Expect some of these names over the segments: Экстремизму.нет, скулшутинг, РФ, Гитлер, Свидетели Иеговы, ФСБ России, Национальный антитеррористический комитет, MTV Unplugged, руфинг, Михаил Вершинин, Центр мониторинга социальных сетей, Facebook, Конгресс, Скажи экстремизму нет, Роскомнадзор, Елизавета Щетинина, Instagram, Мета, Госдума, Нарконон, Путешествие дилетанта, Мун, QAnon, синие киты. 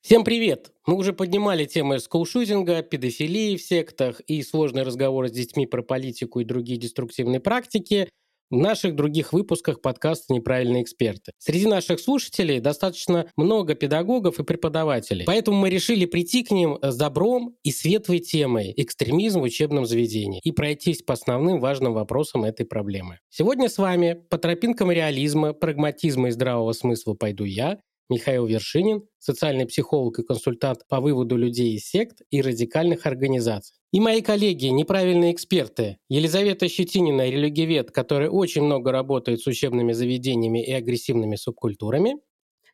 Всем привет! Мы уже поднимали темы скулшутинга, педофилии в сектах и сложные разговоры с детьми про политику и другие деструктивные практики в наших других выпусках подкаста «Неправильные эксперты». Среди наших слушателей достаточно много педагогов и преподавателей, поэтому мы решили прийти к ним с добром и светлой темой экстремизм в учебном заведении и пройтись по основным важным вопросам этой проблемы. Сегодня с вами по тропинкам реализма, прагматизма и здравого смысла пойду я, Михаил Вершинин, социальный психолог и консультант по выводу людей из сект и радикальных организаций. И мои коллеги, неправильные эксперты, Елизавета Щетинина, религиовед, которая очень много работает с учебными заведениями и агрессивными субкультурами.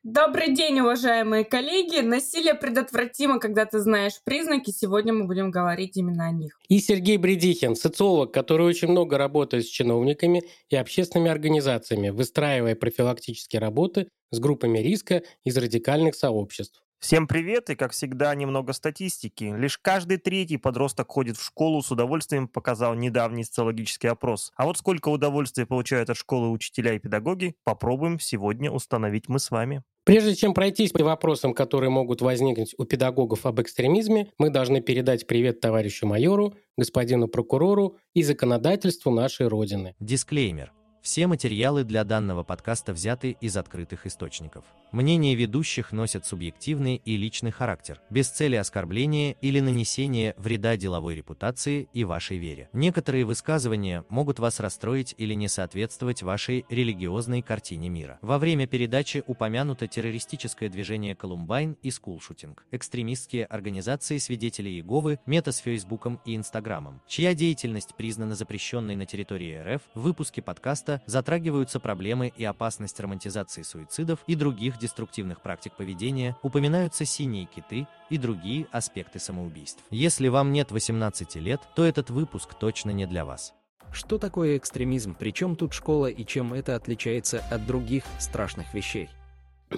Добрый день, уважаемые коллеги. Насилие предотвратимо, когда ты знаешь признаки. Сегодня мы будем говорить именно о них. И Сергей Бредихин, социолог, который очень много работает с чиновниками и общественными организациями, выстраивая профилактические работы с группами риска из радикальных сообществ. Всем привет и, как всегда, немного статистики. Лишь каждый третий подросток ходит в школу с удовольствием, показал недавний социологический опрос. А вот сколько удовольствия получают от школы учителя и педагоги, попробуем сегодня установить мы с вами. Прежде чем пройтись по вопросам, которые могут возникнуть у педагогов об экстремизме, мы должны передать привет товарищу майору, господину прокурору и законодательству нашей Родины. Дисклеймер. Все материалы для данного подкаста взяты из открытых источников. Мнения ведущих носят субъективный и личный характер, без цели оскорбления или нанесения вреда деловой репутации и вашей вере. Некоторые высказывания могут вас расстроить или не соответствовать вашей религиозной картине мира. Во время передачи упомянуто террористическое движение «Колумбайн» и скулшутинг, экстремистские организации «Свидетели Иеговы», Мета с Фейсбуком и Инстаграмом, чья деятельность признана запрещенной на территории РФ. В выпуске подкаста затрагиваются проблемы и опасность романтизации суицидов и других деструктивных практик поведения, упоминаются синие киты и другие аспекты самоубийств. Если вам нет 18 лет, то этот выпуск точно не для вас. Что такое экстремизм? Причем тут школа и чем это отличается от других страшных вещей?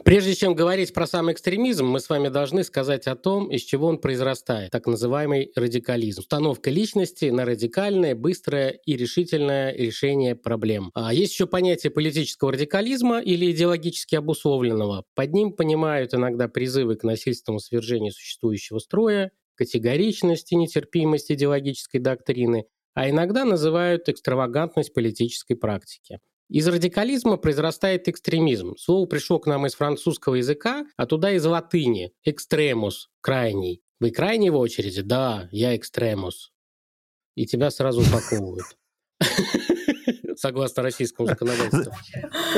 Прежде чем говорить про сам экстремизм, мы с вами должны сказать о том, из чего он произрастает, так называемый радикализм. Установка личности на радикальное, быстрое и решительное решение проблем. А есть еще понятие политического радикализма или идеологически обусловленного. Под ним понимают иногда призывы к насильственному свержению существующего строя, категоричность и нетерпимость идеологической доктрины, а иногда называют экстравагантность политической практики. Из радикализма произрастает экстремизм. Слово пришло к нам из французского языка, а туда из латыни. Экстремус – крайний. Вы крайний в очереди? Да, я экстремус. И тебя сразу упаковывают. Согласно российскому законодательству.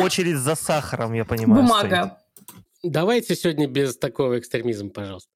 Очередь за сахаром, я понимаю. Бумага. Давайте сегодня без такого экстремизма, пожалуйста.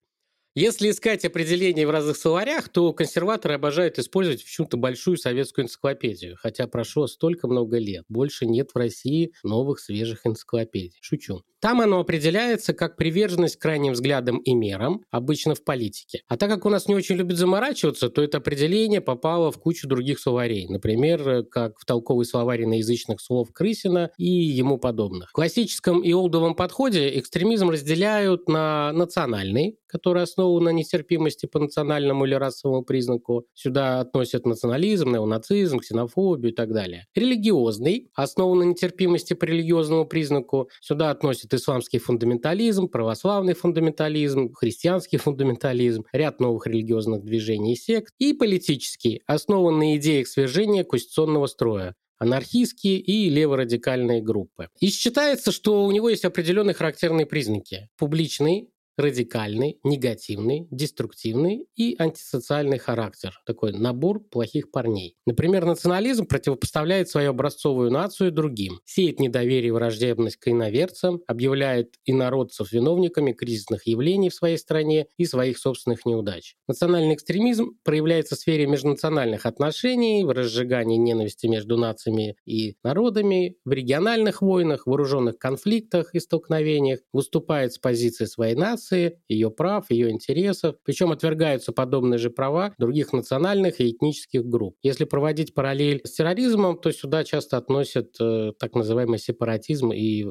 Если искать определения в разных словарях, то консерваторы обожают использовать почему-то большую советскую энциклопедию, хотя прошло столько много лет. Больше нет в России новых свежих энциклопедий. Шучу. Там оно определяется как приверженность крайним взглядам и мерам, обычно в политике. А так как у нас не очень любят заморачиваться, то это определение попало в кучу других словарей. Например, как в толковый словарь иноязычных слов Крысина и ему подобных. В классическом и олдовом подходе экстремизм разделяют на национальный, который основан на нетерпимости по национальному или расовому признаку. Сюда относят национализм, неонацизм, ксенофобию и так далее. Религиозный, основан на нетерпимости по религиозному признаку. Сюда относят исламский фундаментализм, православный фундаментализм, христианский фундаментализм, ряд новых религиозных движений и сект, и политический, основан на идеях свержения конституционного строя, анархистские и леворадикальные группы. И считается, что у него есть определенные характерные признаки: публичный, радикальный, негативный, деструктивный и антисоциальный характер. Такой набор плохих парней. Например, национализм противопоставляет свою образцовую нацию другим, сеет недоверие и враждебность к иноверцам, объявляет инородцев виновниками кризисных явлений в своей стране и своих собственных неудач. Национальный экстремизм проявляется в сфере межнациональных отношений, в разжигании ненависти между нациями и народами, в региональных войнах, вооруженных конфликтах и столкновениях, выступает с позиции своей нации, нации, ее прав, ее интересов. Причем отвергаются подобные же права других национальных и этнических групп. Если проводить параллель с терроризмом, то сюда часто относят так называемый сепаратизм и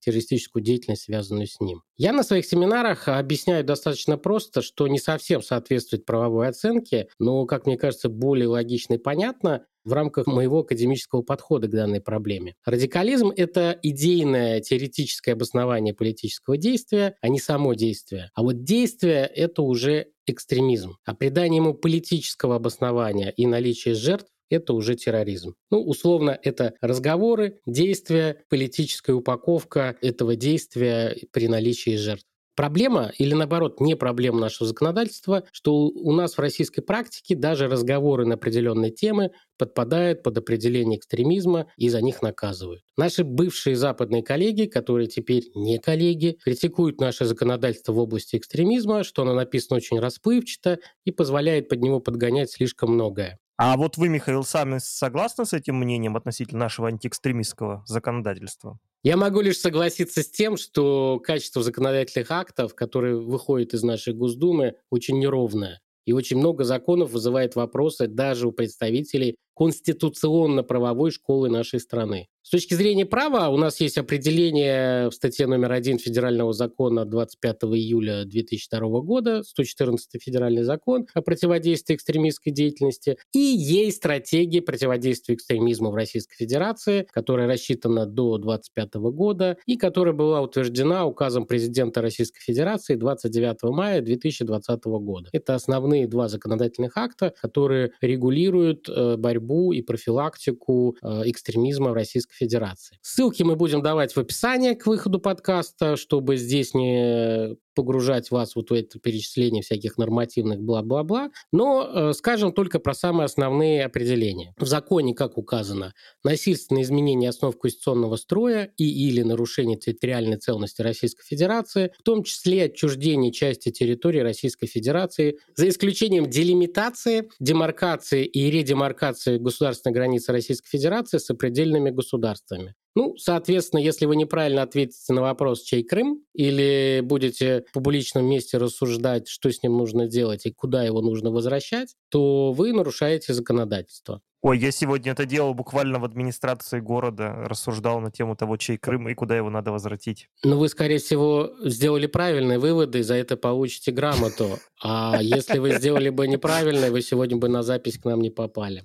террористическую деятельность, связанную с ним. Я на своих семинарах объясняю достаточно просто, что не совсем соответствует правовой оценке, но, как мне кажется, более логично и понятно в рамках моего академического подхода к данной проблеме. Радикализм — это идейное теоретическое обоснование политического действия, а не само действие. А вот действие — это уже экстремизм. А придание ему политического обоснования и наличие жертв это уже терроризм. Условно, это разговоры, действия, политическая упаковка этого действия при наличии жертв. Проблема, или наоборот, не проблема нашего законодательства, что у нас в российской практике даже разговоры на определенные темы подпадают под определение экстремизма и за них наказывают. Наши бывшие западные коллеги, которые теперь не коллеги, критикуют наше законодательство в области экстремизма, что оно написано очень расплывчато и позволяет под него подгонять слишком многое. А вот вы, Михаил, сами согласны с этим мнением относительно нашего антиэкстремистского законодательства? Я могу лишь согласиться с тем, что качество законодательных актов, которые выходят из нашей Госдумы, очень неровное. И очень много законов вызывает вопросы даже у представителей конституционно-правовой школы нашей страны. С точки зрения права у нас есть определение в статье номер 1 Федерального закона 25 июля 2002 года, 114 Федеральный закон о противодействии экстремистской деятельности, и есть стратегия противодействия экстремизму в Российской Федерации, которая рассчитана до 2025 года и которая была утверждена указом президента Российской Федерации 29 мая 2020 года. Это основные два законодательных акта, которые регулируют борьбу и профилактику экстремизма в Российской Федерации. Ссылки мы будем давать в описании к выходу подкаста, чтобы здесь не погружать вас вот в это перечисление всяких нормативных бла-бла-бла, но скажем только про самые основные определения. В законе, как указано, насильственное изменение основ конституционного строя и или нарушение территориальной целостности Российской Федерации, в том числе отчуждение части территории Российской Федерации, за исключением делимитации, демаркации и редемаркации государственной границы Российской Федерации с сопредельными государствами. Соответственно, если вы неправильно ответите на вопрос, чей Крым, или будете в публичном месте рассуждать, что с ним нужно делать и куда его нужно возвращать, то вы нарушаете законодательство. Ой, я сегодня это делал буквально в администрации города, рассуждал на тему того, чей Крым и куда его надо возвратить. Вы, скорее всего, сделали правильные выводы, и за это получите грамоту. А если вы сделали бы неправильно, вы сегодня бы на запись к нам не попали.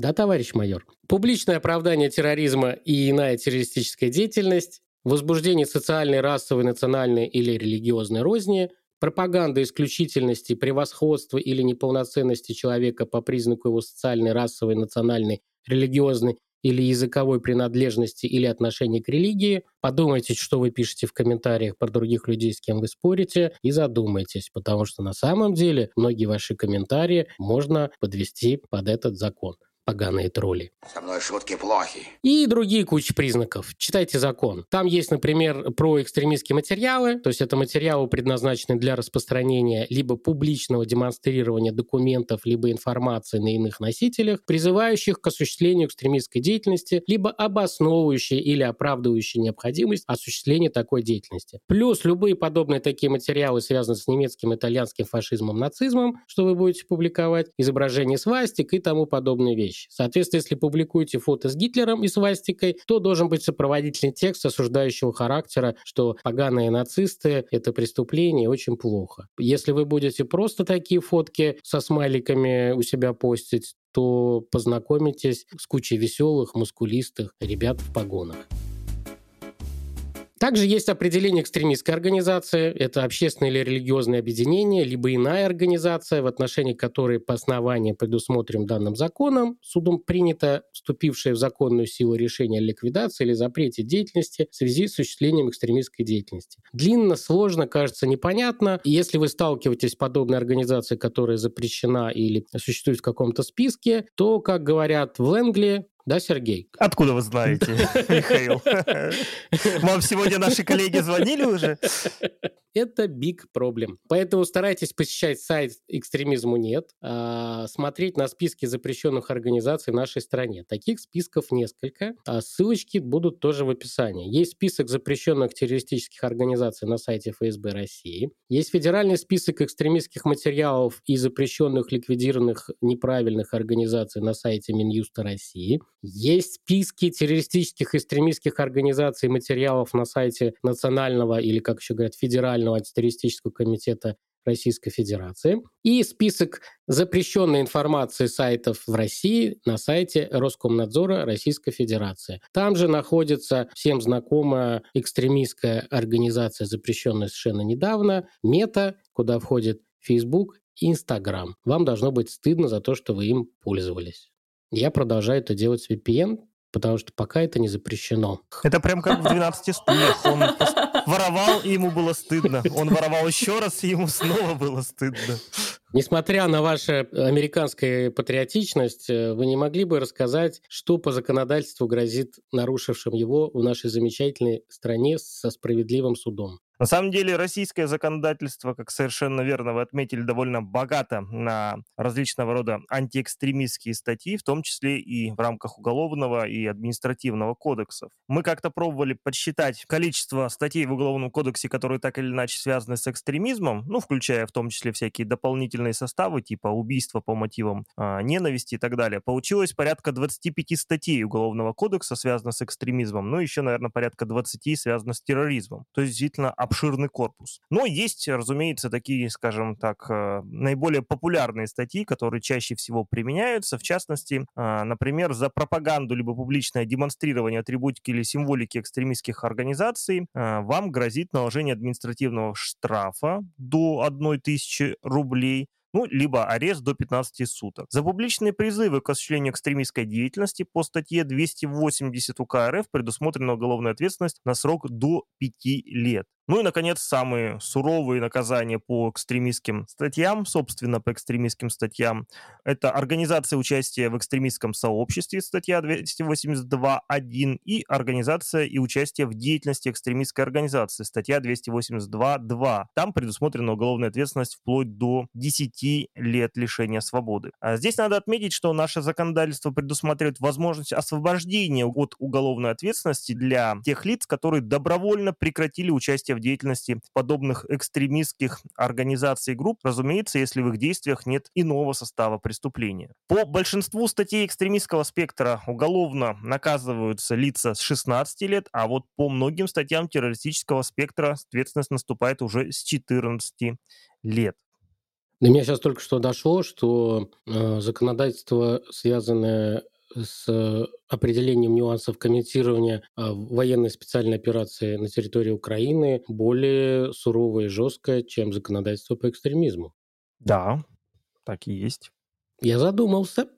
Да, товарищ майор. Публичное оправдание терроризма и иная террористическая деятельность, возбуждение социальной, расовой, национальной или религиозной розни, пропаганда исключительности, превосходства или неполноценности человека по признаку его социальной, расовой, национальной, религиозной или языковой принадлежности или отношения к религии. Подумайте, что вы пишете в комментариях про других людей, с кем вы спорите, и задумайтесь, потому что на самом деле многие ваши комментарии можно подвести под этот закон. Поганые тролли. Со мной шутки плохи. И другие куча признаков. Читайте закон. Там есть, например, про экстремистские материалы, то есть это материалы, предназначенные для распространения либо публичного демонстрирования документов, либо информации на иных носителях, призывающих к осуществлению экстремистской деятельности, либо обосновывающие или оправдывающие необходимость осуществления такой деятельности. Плюс любые подобные такие материалы связаны с немецким, итальянским фашизмом, нацизмом, что вы будете публиковать, изображение свастик и тому подобные вещи. Соответственно, если публикуете фото с Гитлером и свастикой, то должен быть сопроводительный текст осуждающего характера, что поганые нацисты — это преступление, очень плохо. Если вы будете просто такие фотки со смайликами у себя постить, то познакомитесь с кучей веселых, мускулистых ребят в погонах. Также есть определение экстремистской организации. Это общественное или религиозное объединение, либо иная организация, в отношении которой по основанию предусмотрим данным законом, судом принято вступившее в законную силу решение о ликвидации или запрете деятельности в связи с осуществлением экстремистской деятельности. Длинно, сложно, кажется непонятно. Если вы сталкиваетесь с подобной организацией, которая запрещена или существует в каком-то списке, то, как говорят в Англии, да, Сергей? Откуда вы знаете, Михаил? Вам сегодня наши коллеги звонили уже? Это big problem. Поэтому старайтесь посещать сайт «Экстремизму.нет», смотреть на списки запрещенных организаций в нашей стране. Таких списков несколько. Ссылочки будут тоже в описании. Есть список запрещенных террористических организаций на сайте ФСБ России. Есть федеральный список экстремистских материалов и запрещенных ликвидированных неправильных организаций на сайте Минюста России. Есть списки террористических и экстремистских организаций и материалов на сайте Национального или, как еще говорят, Федерального антитеррористического комитета Российской Федерации. И список запрещенной информации сайтов в России на сайте Роскомнадзора Российской Федерации. Там же находится всем знакомая экстремистская организация, запрещенная совершенно недавно, Мета, куда входит Facebook и Instagram. Вам должно быть стыдно за то, что вы им пользовались. Я продолжаю это делать с VPN, потому что пока это не запрещено. Это прям как в «12 стульях». Он воровал, и ему было стыдно. Он воровал еще раз, и ему снова было стыдно. Несмотря на вашу американскую патриотичность, вы не могли бы рассказать, что по законодательству грозит нарушившим его в нашей замечательной стране со справедливым судом? На самом деле, российское законодательство, как совершенно верно вы отметили, довольно богато на различного рода антиэкстремистские статьи, в том числе и в рамках Уголовного и Административного кодексов. Мы как-то пробовали подсчитать количество статей в Уголовном кодексе, которые так или иначе связаны с экстремизмом, ну, включая в том числе всякие дополнительные составы, типа убийства по мотивам ненависти и так далее. Получилось порядка 25 статей Уголовного кодекса, связанных с экстремизмом, ну, еще, наверное, порядка 20 связано с терроризмом. То есть, действительно, обширный корпус. Но есть, разумеется, такие, скажем так, наиболее популярные статьи, которые чаще всего применяются. В частности, например, за пропаганду либо публичное демонстрирование атрибутики или символики экстремистских организаций вам грозит наложение административного штрафа до 1000 рублей, ну, либо арест до 15 суток. За публичные призывы к осуществлению экстремистской деятельности по статье 280 УК РФ предусмотрена уголовная ответственность на срок до 5 лет. Ну и, наконец, самые суровые наказания по экстремистским статьям, собственно, по экстремистским статьям, это организация участия в экстремистском сообществе, статья 282.1, и организация и участие в деятельности экстремистской организации, статья 282.2. Там предусмотрена уголовная ответственность вплоть до 10 лет лишения свободы. А здесь надо отметить, что наше законодательство предусматривает возможность освобождения от уголовной ответственности для тех лиц, которые добровольно прекратили участие в деятельности подобных экстремистских организаций и групп, разумеется, если в их действиях нет иного состава преступления. По большинству статей экстремистского спектра уголовно наказываются лица с 16 лет, а вот по многим статьям террористического спектра ответственность наступает уже с 14 лет. До меня сейчас только что дошло, что законодательство, связанное с определением нюансов комментирования военной специальной операции на территории Украины, более суровое и жесткое, чем законодательство по экстремизму. Да, так и есть. Я задумался.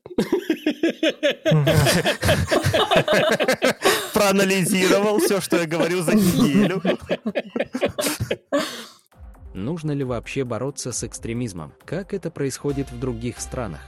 Проанализировал все, что я говорю за неделю. Нужно ли вообще бороться с экстремизмом? Как это происходит в других странах?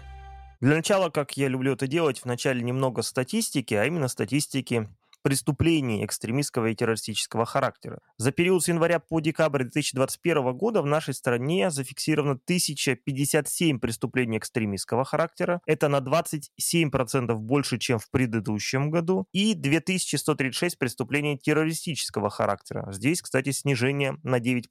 Для начала, как я люблю это делать, вначале немного статистики, а именно статистики преступлений экстремистского и террористического характера. За период с января по декабрь 2021 года в нашей стране зафиксировано 1057 преступлений экстремистского характера. Это на 27% больше, чем в предыдущем году. И 2136 преступлений террористического характера. Здесь, кстати, снижение на 9%.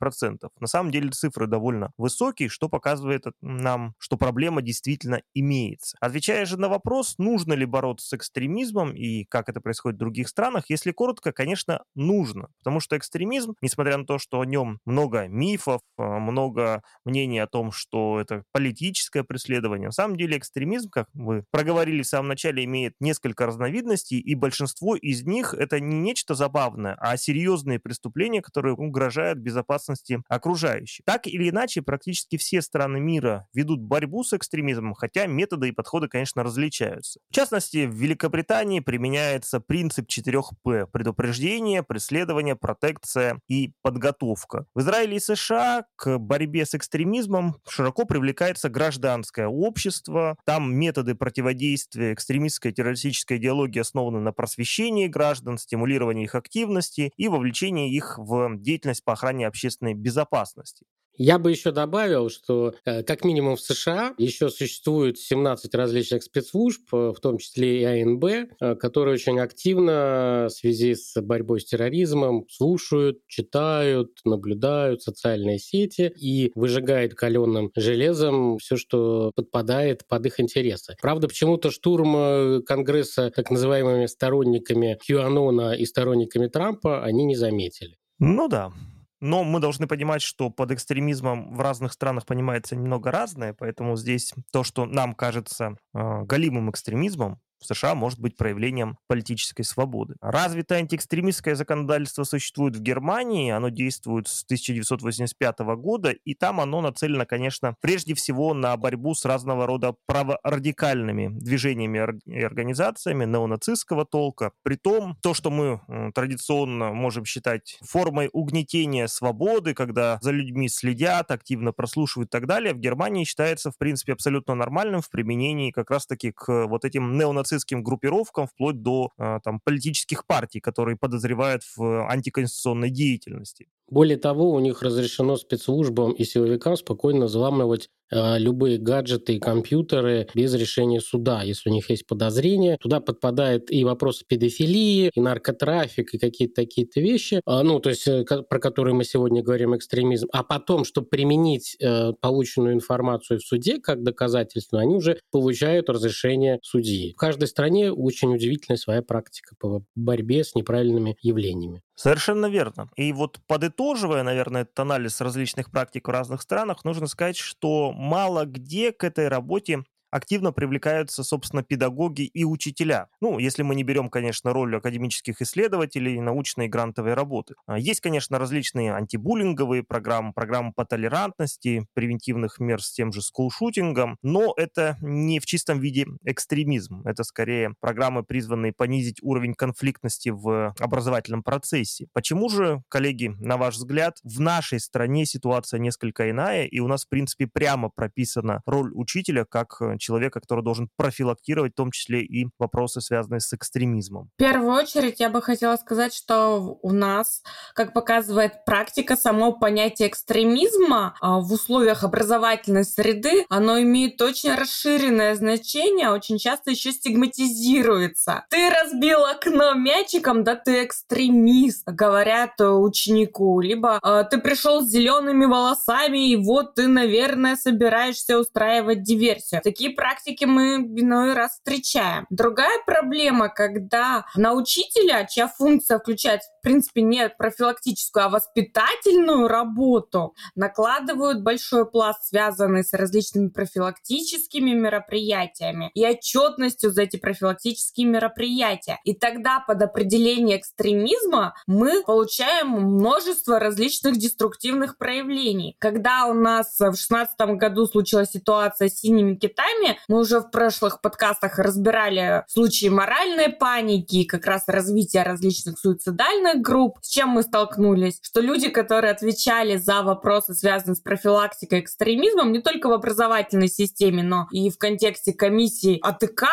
На самом деле цифры довольно высокие, что показывает нам, что проблема действительно имеется. Отвечая же на вопрос, нужно ли бороться с экстремизмом и как это происходит в других странах, если коротко, конечно, нужно. Потому что экстремизм, несмотря на то, что о нем много мифов, много мнений о том, что это политическое преследование, на самом деле экстремизм, как мы проговорили в самом начале, имеет несколько разновидностей, и большинство из них это не нечто забавное, а серьезные преступления, которые угрожают безопасности окружающих. Так или иначе, практически все страны мира ведут борьбу с экстремизмом, хотя методы и подходы, конечно, различаются. В частности, в Великобритании применяется принцип 4 4П – предупреждение, преследование, протекция и подготовка. В Израиле и США к борьбе с экстремизмом широко привлекается гражданское общество. Там методы противодействия экстремистской террористической идеологии основаны на просвещении граждан, стимулировании их активности и вовлечении их в деятельность по охране общественной безопасности. Я бы еще добавил, что как минимум в США еще существует 17 различных спецслужб, в том числе и АНБ, которые очень активно в связи с борьбой с терроризмом слушают, читают, наблюдают социальные сети и выжигают каленым железом все, что подпадает под их интересы. Правда, почему-то штурм Конгресса так называемыми сторонниками QAnon и сторонниками Трампа они не заметили. Ну да. Но мы должны понимать, что под экстремизмом в разных странах понимается немного разное, поэтому здесь то, что нам кажется галимым экстремизмом, в США может быть проявлением политической свободы. Развитое антиэкстремистское законодательство существует в Германии, оно действует с 1985 года, и там оно нацелено, конечно, прежде всего на борьбу с разного рода праворадикальными движениями и организациями неонацистского толка. Притом, то, что мы традиционно можем считать формой угнетения свободы, когда за людьми следят, активно прослушивают и так далее, в Германии считается, в принципе, абсолютно нормальным в применении как раз-таки к вот этим неонацистским группировкам, вплоть до политических партий, которые подозревают в антиконституционной деятельности. Более того, у них разрешено спецслужбам и силовикам спокойно взламывать любые гаджеты и компьютеры без решения суда, если у них есть подозрения. Туда подпадает и вопрос педофилии, и наркотрафик, и какие-то такие-то вещи, ну, то есть про которые мы сегодня говорим, экстремизм. А потом, чтобы применить полученную информацию в суде как доказательство, они уже получают разрешение судьи. В каждой стране очень удивительная своя практика по борьбе с неправильными явлениями. Совершенно верно. И вот подытоживая, наверное, этот анализ различных практик в разных странах, нужно сказать, что мало где к этой работе активно привлекаются, собственно, педагоги и учителя. Ну, если мы не берем, конечно, роль академических исследователей, научной и грантовой работы. Есть, конечно, различные антибуллинговые программы, программы по толерантности, превентивных мер с тем же скулшутингом, но это не в чистом виде экстремизм. Это скорее программы, призванные понизить уровень конфликтности в образовательном процессе. Почему же, коллеги, на ваш взгляд, в нашей стране ситуация несколько иная, и у нас, в принципе, прямо прописана роль учителя как человека, который должен профилактировать в том числе и вопросы, связанные с экстремизмом? В первую очередь я бы хотела сказать, что у нас, как показывает практика, само понятие экстремизма в условиях образовательной среды, оно имеет очень расширенное значение, очень часто еще стигматизируется. «Ты разбил окно мячиком, да ты экстремист», говорят ученику. Либо «ты пришел с зелеными волосами, и вот ты, наверное, собираешься устраивать диверсию». Такие практики мы иной раз встречаем. Другая проблема, когда на учителя, чья функция включает, в принципе, не профилактическую, а воспитательную работу, накладывают большой пласт, связанный с различными профилактическими мероприятиями и отчетностью за эти профилактические мероприятия. И тогда под определение экстремизма мы получаем множество различных деструктивных проявлений. Когда у нас в 2016 году случилась ситуация с синими китами, мы уже в прошлых подкастах разбирали случаи моральной паники и как раз развитие различных суицидальных групп. С чем мы столкнулись? Что люди, которые отвечали за вопросы, связанные с профилактикой экстремизма, не только в образовательной системе, но и в контексте комиссии АТК,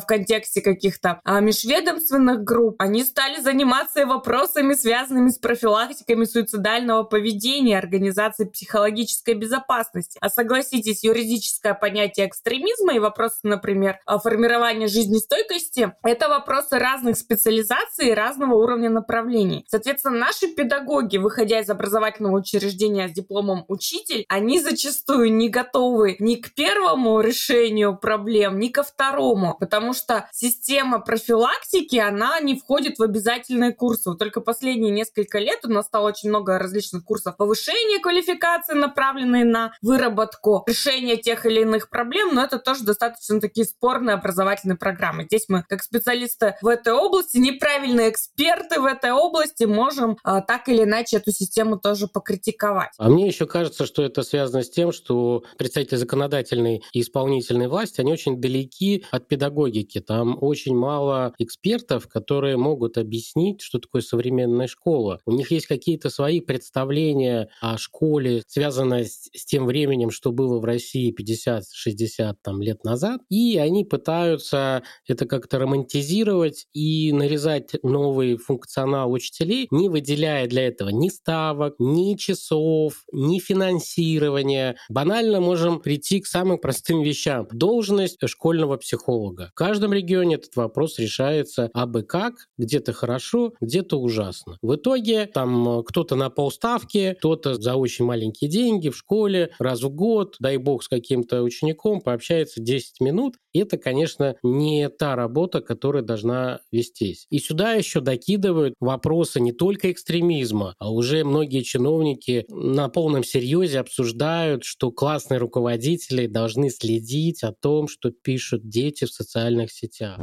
в контексте каких-то межведомственных групп, они стали заниматься и вопросами, связанными с профилактиками суицидального поведения, организации психологической безопасности. А согласитесь, юридическое понятие экстремизма и вопросы, например, формирования жизнестойкости, это вопросы разных специализаций и разного уровня направлений. Соответственно, наши педагоги, выходя из образовательного учреждения с дипломом «учитель», они зачастую не готовы ни к первому решению проблем, ни ко второму, потому что система профилактики, она не входит в обязательные курсы. Вот только последние несколько лет у нас стало очень много различных курсов повышения квалификации, направленные на выработку решения тех или иных проблем, но это тоже достаточно такие спорные образовательные программы. Здесь мы, как специалисты в этой области, неправильные эксперты в этой области, области можем так или иначе эту систему тоже покритиковать. А мне еще кажется, что это связано с тем, что представители законодательной и исполнительной власти, они очень далеки от педагогики. Там очень мало экспертов, которые могут объяснить, что такое современная школа. У них есть какие-то свои представления о школе, связанные с тем временем, что было в России 50-60 лет назад, и они пытаются это как-то романтизировать и нарезать новый функционал учителей, не выделяя для этого ни ставок, ни часов, ни финансирования. Банально можем прийти к самым простым вещам. Должность школьного психолога. В каждом регионе этот вопрос решается абы как, где-то хорошо, где-то ужасно. В итоге там кто-то на полставки, кто-то за очень маленькие деньги в школе раз в год, дай бог, с каким-то учеником пообщается 10 минут. И это, конечно, не та работа, которая должна вестись. И сюда еще докидывают вопросы не только экстремизма, а уже многие чиновники на полном серьезе обсуждают, что классные руководители должны следить о том, что пишут дети в социальных сетях.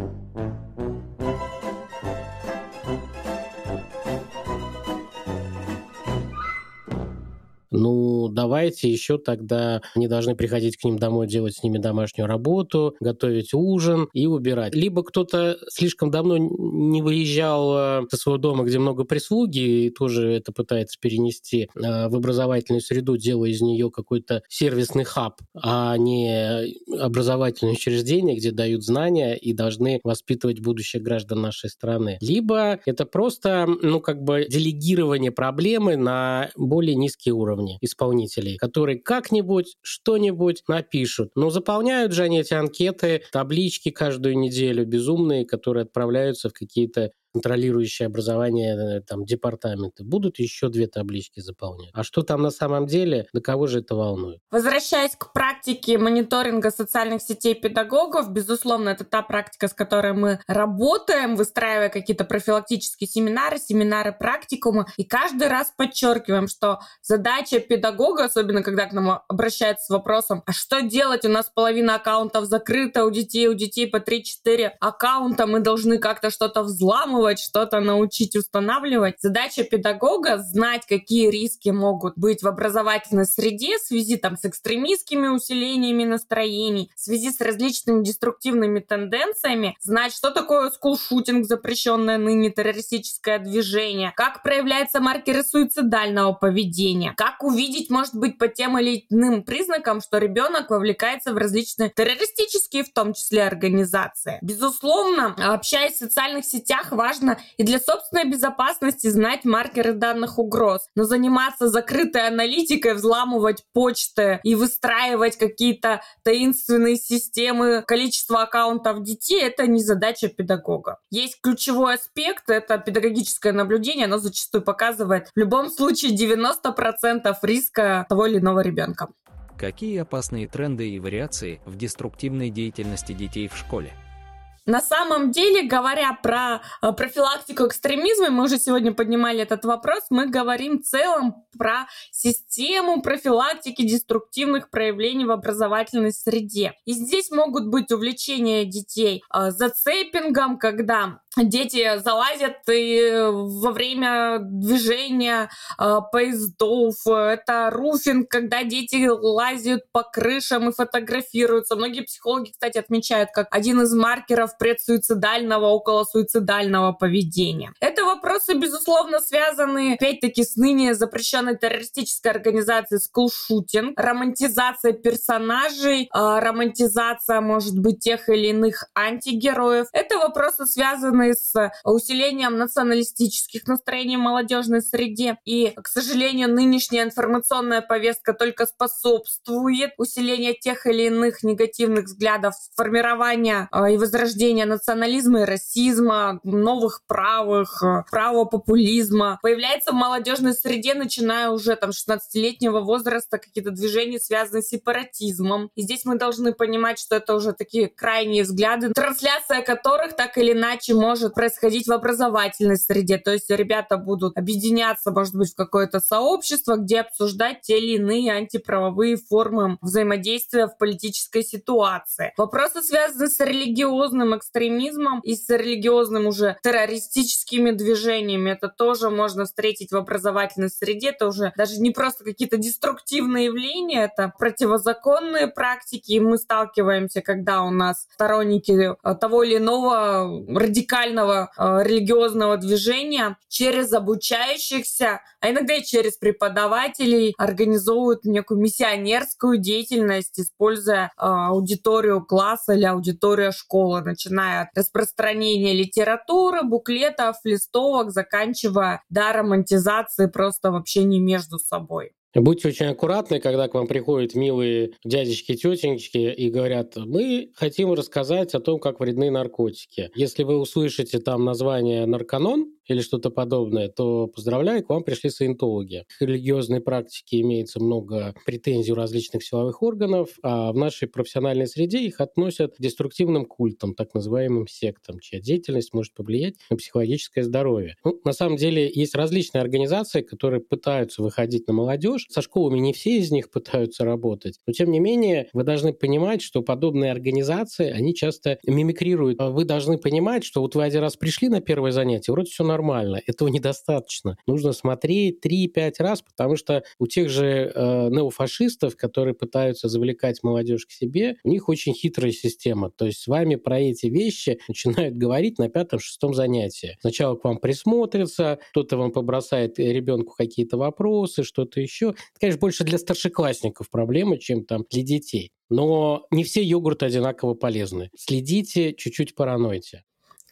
Ну, давайте еще тогда они должны приходить к ним домой, делать с ними домашнюю работу, готовить ужин и убирать. Либо кто-то слишком давно не выезжал со своего дома, где много прислуги, и тоже это пытается перенести в образовательную среду, делая из нее какой-то сервисный хаб, а не образовательное учреждение, где дают знания и должны воспитывать будущих граждан нашей страны. Либо это просто, делегирование проблемы на более низкие уровни исполнителей, которые как-нибудь, что-нибудь напишут. Но заполняют же они эти анкеты, таблички каждую неделю безумные, которые отправляются в какие-то контролирующие образование департаменты. Будут еще 2 таблички заполнять. А что там на самом деле, до кого же это волнует? Возвращаясь к практике мониторинга социальных сетей педагогов, безусловно, это та практика, с которой мы работаем, выстраивая какие-то профилактические семинары, практикумы. И каждый раз подчеркиваем, что задача педагога, особенно когда к нам обращаются с вопросом, а что делать, у нас половина аккаунтов закрыта, у детей по 3-4 аккаунта, мы должны как-то что-то взламывать, что-то научить устанавливать. Задача педагога — знать, какие риски могут быть в образовательной среде в связи с экстремистскими усилениями настроений, в связи с различными деструктивными тенденциями, знать, что такое скулшутинг, запрещенное ныне террористическое движение, как проявляются маркеры суицидального поведения, как увидеть, может быть, по тем или иным признакам, что ребенок вовлекается в различные террористические, в том числе, организации. Безусловно, общаясь в социальных сетях, важно и для собственной безопасности знать маркеры данных угроз. Но заниматься закрытой аналитикой, взламывать почты и выстраивать какие-то таинственные системы количества аккаунтов детей — это не задача педагога. Есть ключевой аспект — это педагогическое наблюдение. Оно зачастую показывает в любом случае 90% риска того или иного ребенка. Какие опасные тренды и вариации в деструктивной деятельности детей в школе? На самом деле, говоря про профилактику экстремизма, мы уже сегодня поднимали этот вопрос, мы говорим в целом про систему профилактики деструктивных проявлений в образовательной среде. И здесь могут быть увлечения детей зацепингом, когда дети залазят и во время движения поездов. Это руфинг, когда дети лазят по крышам и фотографируются. Многие психологи, кстати, отмечают как один из маркеров предсуицидального, околосуицидального поведения. Это вопросы, безусловно, связаны, опять-таки, с ныне запрещенной террористической организацией скулшутинг, романтизация персонажей, романтизация, может быть, тех или иных антигероев. Это вопросы, связаны с усилением националистических настроений в молодежной среде. И, к сожалению, нынешняя информационная повестка только способствует усилению тех или иных негативных взглядов, формирования и возрождения национализма и расизма, новых правых, правопопулизма. Появляется в молодежной среде, начиная уже 16-летнего возраста, какие-то движения, связанные с сепаратизмом. И здесь мы должны понимать, что это уже такие крайние взгляды, трансляция которых так или иначе может происходить в образовательной среде. То есть ребята будут объединяться, может быть, в какое-то сообщество, где обсуждать те или иные антиправовые формы взаимодействия в политической ситуации. Вопросы, связанные с религиозным религиозным экстремизмом и с религиозным уже террористическими движениями. Это тоже можно встретить в образовательной среде. Это уже даже не просто какие-то деструктивные явления, это противозаконные практики. И мы сталкиваемся, когда у нас сторонники того или иного радикального религиозного движения через обучающихся, а иногда и через преподавателей организовывают некую миссионерскую деятельность, используя аудиторию класса или аудиторию школы, начиная от распространения литературы, буклетов, листовок, заканчивая до романтизации просто в общении между собой. Будьте очень аккуратны, когда к вам приходят милые дядечки и тетеньки и говорят: мы хотим рассказать о том, как вредны наркотики. Если вы услышите там название «Нарконон» или что-то подобное, то поздравляю, к вам пришли саентологи. К религиозной практике имеется много претензий у различных силовых органов, а в нашей профессиональной среде их относят к деструктивным культам, так называемым сектам, чья деятельность может повлиять на психологическое здоровье. На самом деле есть различные организации, которые пытаются выходить на молодежь. Со школами не все из них пытаются работать, но тем не менее вы должны понимать, что подобные организации, они часто мимикрируют. Вы должны понимать, что вот вы один раз пришли на первое занятие, вроде все нормально. Этого недостаточно. Нужно смотреть 3-5 раз, потому что у тех же неофашистов, которые пытаются завлекать молодежь к себе, у них очень хитрая система. То есть с вами про эти вещи начинают говорить на 5-6 занятии. Сначала к вам присмотрятся, кто-то вам побросает ребенку какие-то вопросы, что-то еще. Это, конечно, больше для старшеклассников проблема, чем там для детей. Но не все йогурты одинаково полезны. Следите, чуть-чуть паранойте.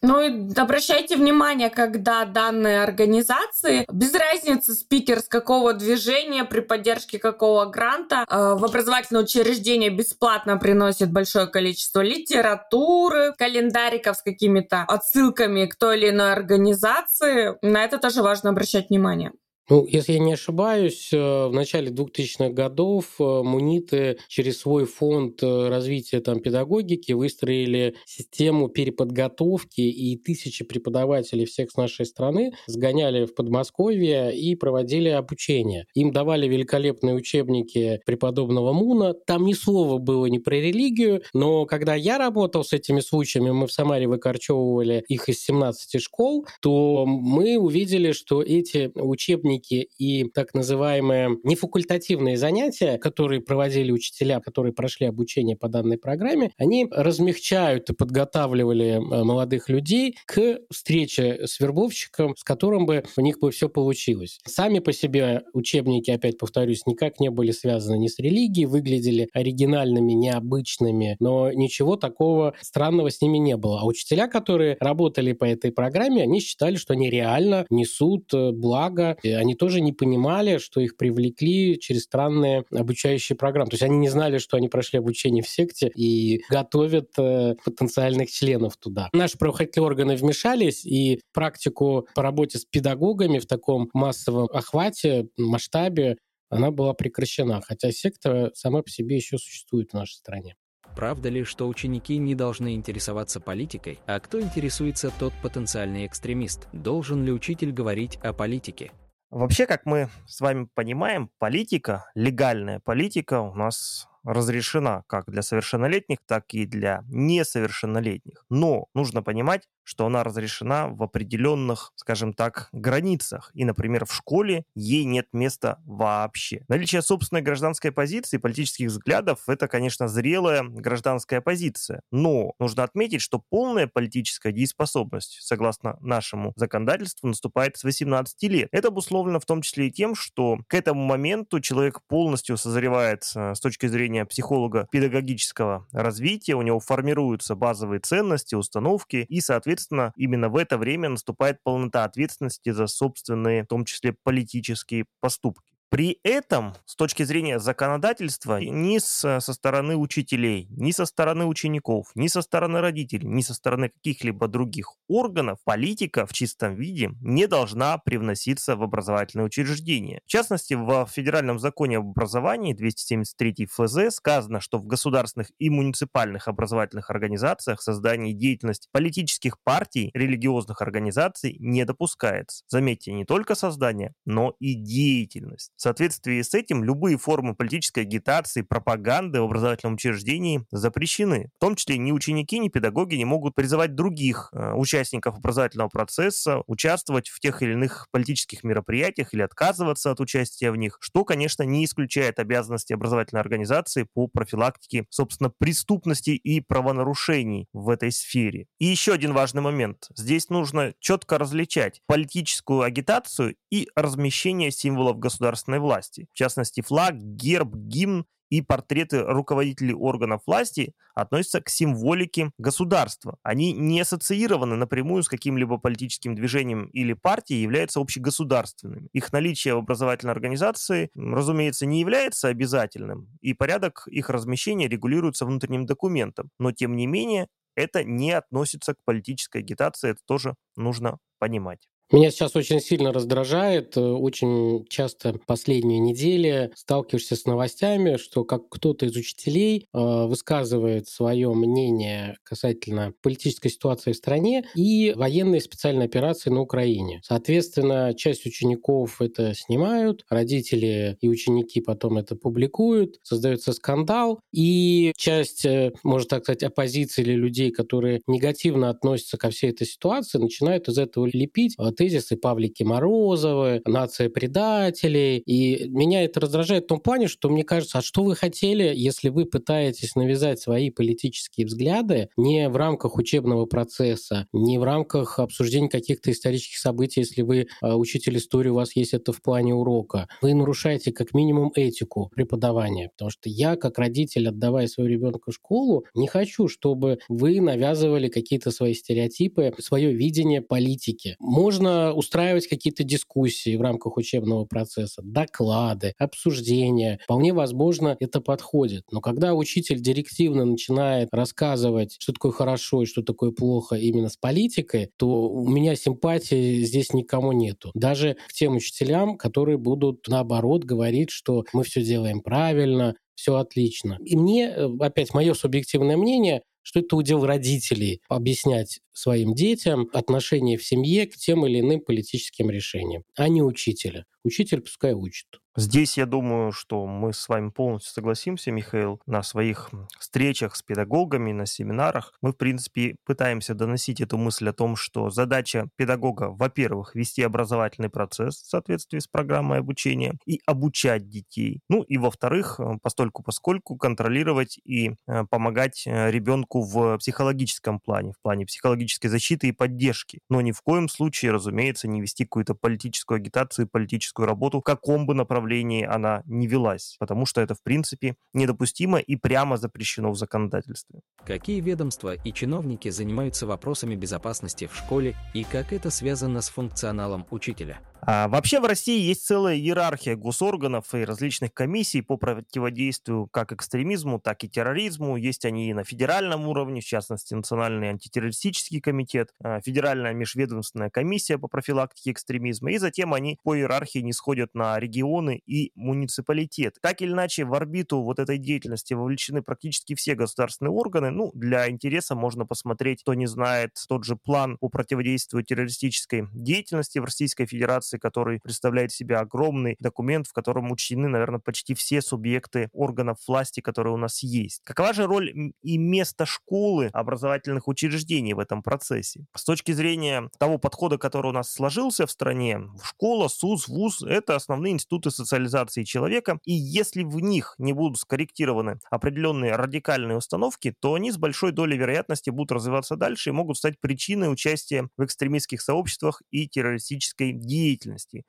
Ну и обращайте внимание, когда данные организации, без разницы спикер с какого движения, при поддержке какого гранта, в образовательное учреждение бесплатно приносит большое количество литературы, календариков с какими-то отсылками к той или иной организации. На это тоже важно обращать внимание. Ну, если я не ошибаюсь, в начале 2000-х годов МУНИТы через свой фонд развития педагогики выстроили систему переподготовки, и тысячи преподавателей всех с нашей страны сгоняли в Подмосковье и проводили обучение. Им давали великолепные учебники преподобного Муна. Там ни слова было не про религию, но когда я работал с этими случаями, мы в Самаре выкорчевывали их из 17 школ, то мы увидели, что эти учебники и так называемые нефакультативные занятия, которые проводили учителя, которые прошли обучение по данной программе, они размягчают и подготавливали молодых людей к встрече с вербовщиком, с которым бы у них бы все получилось. Сами по себе учебники, опять повторюсь, никак не были связаны ни с религией, выглядели оригинальными, необычными, но ничего такого странного с ними не было. А учителя, которые работали по этой программе, они считали, что они реально несут благо. Они тоже не понимали, что их привлекли через странные обучающие программы. То есть они не знали, что они прошли обучение в секте и готовят потенциальных членов туда. Наши правоохранительные органы вмешались, и практику по работе с педагогами в таком массовом охвате, масштабе, она была прекращена. Хотя секта сама по себе еще существует в нашей стране. Правда ли, что ученики не должны интересоваться политикой? А кто интересуется, тот потенциальный экстремист? Должен ли учитель говорить о политике? Вообще, как мы с вами понимаем, политика, легальная политика у нас разрешена как для совершеннолетних, так и для несовершеннолетних. Но нужно понимать, что она разрешена в определенных, скажем так, границах. И, например, в школе ей нет места вообще. Наличие собственной гражданской позиции, политических взглядов — это, конечно, зрелая гражданская позиция. Но нужно отметить, что полная политическая дееспособность, согласно нашему законодательству, наступает с 18 лет. Это обусловлено в том числе и тем, что к этому моменту человек полностью созревает с точки зрения психолога педагогического развития, у него формируются базовые ценности, установки и, соответственно, именно в это время наступает полнота ответственности за собственные, в том числе, политические поступки. При этом, с точки зрения законодательства, ни со стороны учителей, ни со стороны учеников, ни со стороны родителей, ни со стороны каких-либо других органов политика в чистом виде не должна привноситься в образовательное учреждение. В частности, в Федеральном законе об образовании 273 ФЗ сказано, что в государственных и муниципальных образовательных организациях создание и деятельность политических партий, религиозных организаций не допускается. Заметьте, не только создание, но и деятельность. В соответствии с этим любые формы политической агитации, пропаганды в образовательном учреждении запрещены. В том числе ни ученики, ни педагоги не могут призывать других участников образовательного процесса участвовать в тех или иных политических мероприятиях или отказываться от участия в них, что, конечно, не исключает обязанности образовательной организации по профилактике, собственно, преступности и правонарушений в этой сфере. И еще один важный момент. Здесь нужно четко различать политическую агитацию и размещение символов государственной власти. В частности, флаг, герб, гимн и портреты руководителей органов власти относятся к символике государства. Они не ассоциированы напрямую с каким-либо политическим движением или партией, являются общегосударственными. Их наличие в образовательной организации, разумеется, не является обязательным, и порядок их размещения регулируется внутренним документом. Но, тем не менее, это не относится к политической агитации, это тоже нужно понимать. Меня сейчас очень сильно раздражает, очень часто последние недели сталкиваешься с новостями, что как кто-то из учителей высказывает свое мнение касательно политической ситуации в стране и военной специальной операции на Украине. Соответственно, часть учеников это снимают, родители и ученики потом это публикуют, создается скандал, и часть, можно так сказать, оппозиции или людей, которые негативно относятся ко всей этой ситуации, начинают из этого лепить тезисы Павлики Морозовой, нация предателей. И меня это раздражает в том плане, что мне кажется, а что вы хотели, если вы пытаетесь навязать свои политические взгляды не в рамках учебного процесса, не в рамках обсуждения каких-то исторических событий, если вы учитель истории, у вас есть это в плане урока. Вы нарушаете как минимум этику преподавания, потому что я, как родитель, отдавая своего ребенка в школу, не хочу, чтобы вы навязывали какие-то свои стереотипы, свое видение политики. Можно устраивать какие-то дискуссии в рамках учебного процесса, доклады, обсуждения. Вполне возможно, это подходит. Но когда учитель директивно начинает рассказывать, что такое хорошо и что такое плохо именно с политикой, то у меня симпатии здесь никому нету. Даже к тем учителям, которые будут, наоборот, говорить, что мы все делаем правильно, все отлично. И мне, опять, мое субъективное мнение, что это удел родителей объяснять своим детям отношение в семье к тем или иным политическим решениям, а не учителя. Учитель пускай учит. Здесь, я думаю, что мы с вами полностью согласимся, Михаил. На своих встречах с педагогами, на семинарах мы, в принципе, пытаемся доносить эту мысль о том, что задача педагога, во-первых, вести образовательный процесс в соответствии с программой обучения и обучать детей. Ну и, во-вторых, постольку-поскольку контролировать и помогать ребенку в психологическом плане, в плане психологической защиты и поддержки. Но ни в коем случае, разумеется, не вести какую-то политическую агитацию, политическую работу в каком бы направлении она не велась, потому что это, в принципе, недопустимо и прямо запрещено в законодательстве. Какие ведомства и чиновники занимаются вопросами безопасности в школе и как это связано с функционалом учителя? А вообще в России есть целая иерархия госорганов и различных комиссий по противодействию как экстремизму, так и терроризму. Есть они и на федеральном уровне, в частности, Национальный антитеррористический комитет, Федеральная межведомственная комиссия по профилактике экстремизма, и затем они по иерархии не сходят на регионы и муниципалитеты. Так или иначе, в орбиту вот этой деятельности вовлечены практически все государственные органы. Ну, для интереса можно посмотреть, кто не знает, тот же план по противодействию террористической деятельности в Российской Федерации, который представляет себя огромный документ, в котором учтены, наверное, почти все субъекты органов власти, которые у нас есть. Какова же роль и место школы, образовательных учреждений в этом процессе? С точки зрения того подхода, который у нас сложился в стране, школа, СУЗ, ВУЗ — это основные институты социализации человека, и если в них не будут скорректированы определенные радикальные установки, то они с большой долей вероятности будут развиваться дальше и могут стать причиной участия в экстремистских сообществах и террористической деятельности.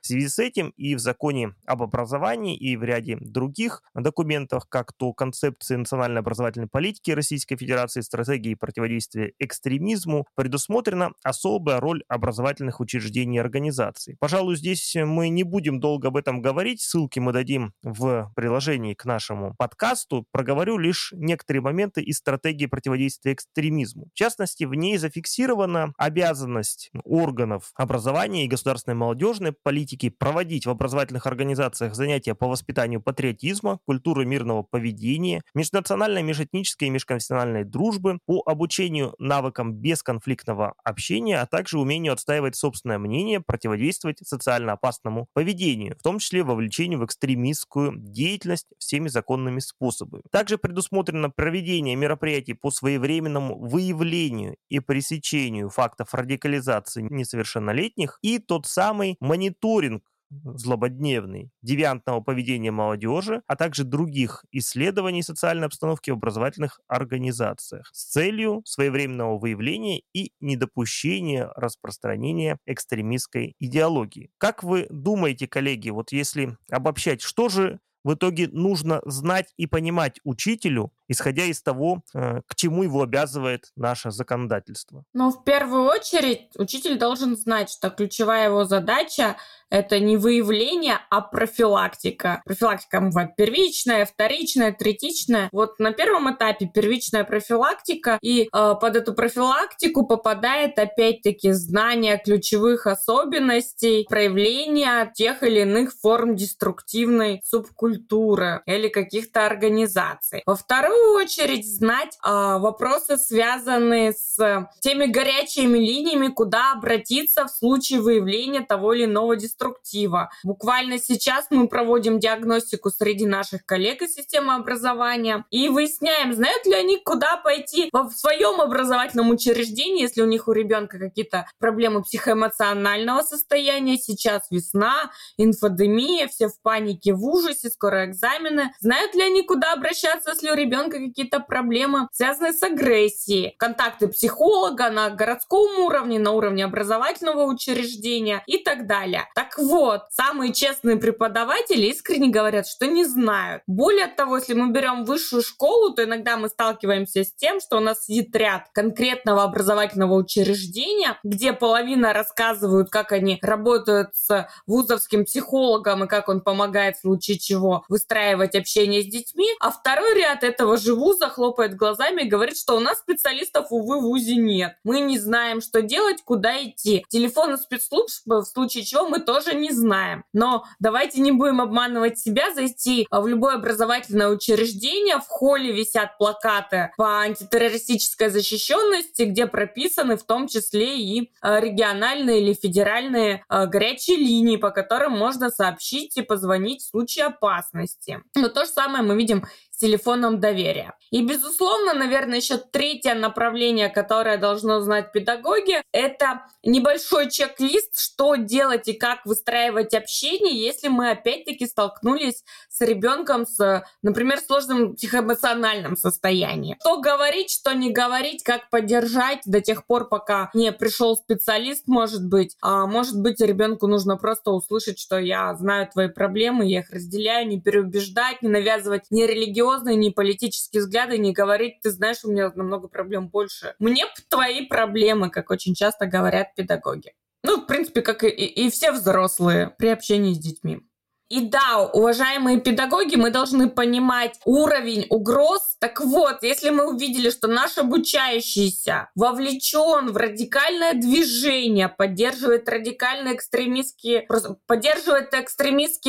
В связи с этим и в законе об образовании, и в ряде других документах, как то концепции национальной образовательной политики Российской Федерации, стратегии противодействия экстремизму, предусмотрена особая роль образовательных учреждений и организаций. Пожалуй, здесь мы не будем долго об этом говорить, ссылки мы дадим в приложении к нашему подкасту. Проговорю лишь некоторые моменты из стратегии противодействия экстремизму. В частности, в ней зафиксирована обязанность органов образования и государственной молодежи политики проводить в образовательных организациях занятия по воспитанию патриотизма, культуры мирного поведения, межнациональной, межэтнической и межконфессиональной дружбы, по обучению навыкам бесконфликтного общения, а также умению отстаивать собственное мнение, противодействовать социально опасному поведению, в том числе вовлечению в экстремистскую деятельность всеми законными способами. Также предусмотрено проведение мероприятий по своевременному выявлению и пресечению фактов радикализации несовершеннолетних и тот самый мониторинг злободневный, девиантного поведения молодежи, а также других исследований социальной обстановки в образовательных организациях с целью своевременного выявления и недопущения распространения экстремистской идеологии. Как вы думаете, коллеги, вот если обобщать, что же в итоге нужно знать и понимать учителю, исходя из того, к чему его обязывает наше законодательство? Ну, в первую очередь, учитель должен знать, что ключевая его задача — это не выявление, а профилактика. Профилактика бывает первичная, вторичная, третичная. Вот на первом этапе первичная профилактика, и под эту профилактику попадает, опять-таки, знание ключевых особенностей, проявления тех или иных форм деструктивной субкультуры или каких-то организаций. Во вторую очередь знать вопросы, связанные с теми горячими линиями, куда обратиться в случае выявления того или иного деструктива. Буквально сейчас мы проводим диагностику среди наших коллег из системы образования и выясняем, знают ли они, куда пойти в своем образовательном учреждении, если у них у ребенка какие-то проблемы психоэмоционального состояния. Сейчас весна, инфодемия, все в панике, в ужасе, скоро экзамены. Знают ли они, куда обращаться, если у ребенка какие-то проблемы, связанные с агрессией, контакты психолога на городском уровне, на уровне образовательного учреждения и так далее. Так вот, самые честные преподаватели искренне говорят, что не знают. Более того, если мы берем высшую школу, то иногда мы сталкиваемся с тем, что у нас сидит ряд конкретного образовательного учреждения, где половина рассказывают, как они работают с вузовским психологом и как он помогает в случае чего выстраивать общение с детьми, а второй ряд этого же вуза хлопает глазами и говорит, что у нас специалистов, увы, в вузе нет. Мы не знаем, что делать, куда идти. Телефоны спецслужб, в случае чего, мы тоже не знаем. Но давайте не будем обманывать себя, зайти в любое образовательное учреждение, в холле висят плакаты по антитеррористической защищенности, где прописаны в том числе и региональные или федеральные горячие линии, по которым можно сообщить и позвонить в случае опасности. Но то же самое мы видим с телефоном доверия. И, безусловно, наверное, еще третье направление, которое должно знать педагоги, это небольшой чек-лист, что делать и как выстраивать общение, если мы опять-таки столкнулись с ребенком с, например, сложным психоэмоциональным состоянием. Что говорить, что не говорить, как поддержать до тех пор, пока не пришел специалист, может быть. А может быть, ребенку нужно просто услышать, что я знаю твои проблемы, я их разделяю, не переубеждать, не навязывать ни религиозные, ни политические взгляды, не говорить, ты знаешь, у меня намного проблем больше. Мне б твои проблемы, как очень часто говорят педагоги. Ну, в принципе, как и все взрослые при общении с детьми. И да, уважаемые педагоги, мы должны понимать уровень угроз. Так вот, если мы увидели, что наш обучающийся вовлечен в радикальное движение, поддерживает экстремистские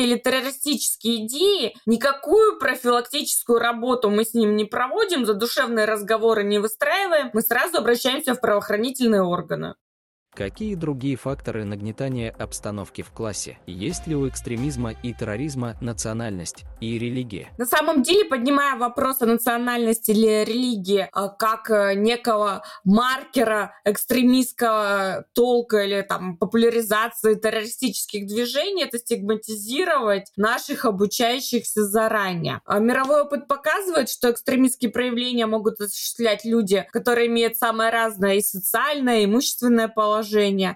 или террористические идеи, никакую профилактическую работу мы с ним не проводим, задушевные разговоры не выстраиваем, мы сразу обращаемся в правоохранительные органы. Какие другие факторы нагнетания обстановки в классе? Есть ли у экстремизма и терроризма национальность и религия? На самом деле, поднимая вопрос о национальности или религии как некого маркера экстремистского толка или там, популяризации террористических движений, это стигматизировать наших обучающихся заранее. Мировой опыт показывает, что экстремистские проявления могут осуществлять люди, которые имеют самое разное и социальное, и имущественное положение,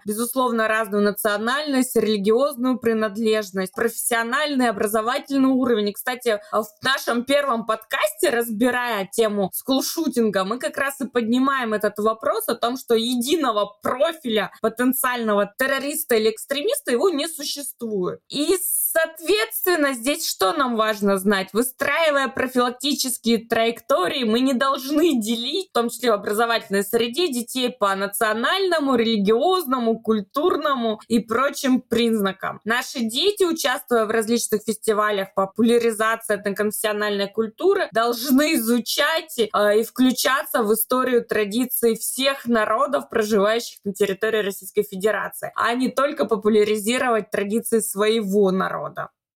безусловно, разную национальность, религиозную принадлежность, профессиональный, образовательный уровень. И, кстати, в нашем первом подкасте, разбирая тему скулшутинга, мы как раз и поднимаем этот вопрос о том, что единого профиля потенциального террориста или экстремиста его не существует. И Соответственно, здесь что нам важно знать? Выстраивая профилактические траектории, мы не должны делить, в том числе в образовательной среде, детей по национальному, религиозному, культурному и прочим признакам. Наши дети, участвуя в различных фестивалях популяризации этноконфессиональной культуры, должны изучать и включаться в историю традиций всех народов, проживающих на территории Российской Федерации, а не только популяризировать традиции своего народа.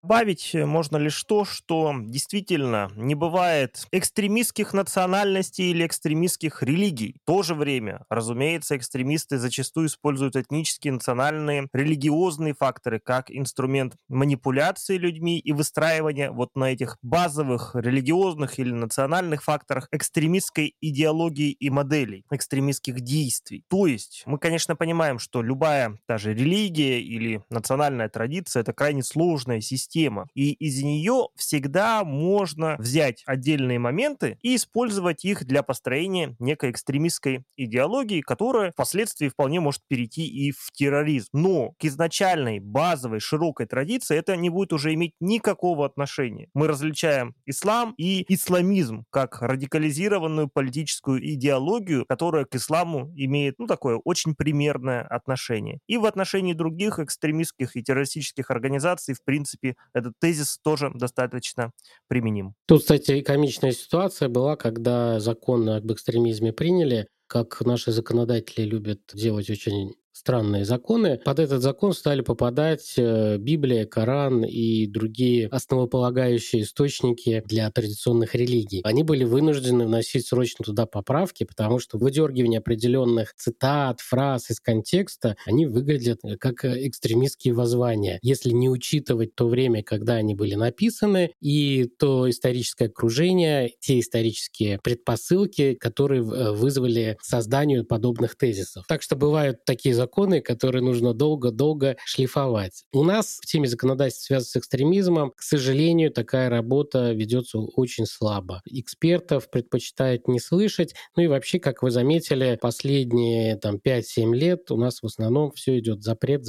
Добавить можно лишь то, что действительно не бывает экстремистских национальностей или экстремистских религий. В то же время, разумеется, экстремисты зачастую используют этнические, национальные, религиозные факторы как инструмент манипуляции людьми и выстраивания вот на этих базовых религиозных или национальных факторах экстремистской идеологии и моделей, экстремистских действий. То есть мы, конечно, понимаем, что любая та же религия или национальная традиция — это крайне сложная система, и из нее всегда можно взять отдельные моменты и использовать их для построения некой экстремистской идеологии, которая впоследствии вполне может перейти и в терроризм. Но к изначальной, базовой, широкой традиции это не будет уже иметь никакого отношения. Мы различаем ислам и исламизм как радикализированную политическую идеологию, которая к исламу имеет, такое очень примерное отношение. И в отношении других экстремистских и террористических организаций, в принципе, этот тезис тоже достаточно применим. Тут, кстати, комичная ситуация была, когда закон об экстремизме приняли, как наши законодатели любят делать очень странные законы. Под этот закон стали попадать Библия, Коран и другие основополагающие источники для традиционных религий. Они были вынуждены вносить срочно туда поправки, потому что выдергивание определенных цитат, фраз из контекста, они выглядят как экстремистские воззвания, если не учитывать то время, когда они были написаны, и то историческое окружение, те исторические предпосылки, которые вызвали созданию подобных тезисов. Так что бывают такие законы, которые нужно долго-долго шлифовать. У нас в теме законодательства, связанного с экстремизмом, к сожалению, такая работа ведется очень слабо. Экспертов предпочитают не слышать. Ну и вообще, как вы заметили, последние 5-7 лет у нас в основном все идет запрет.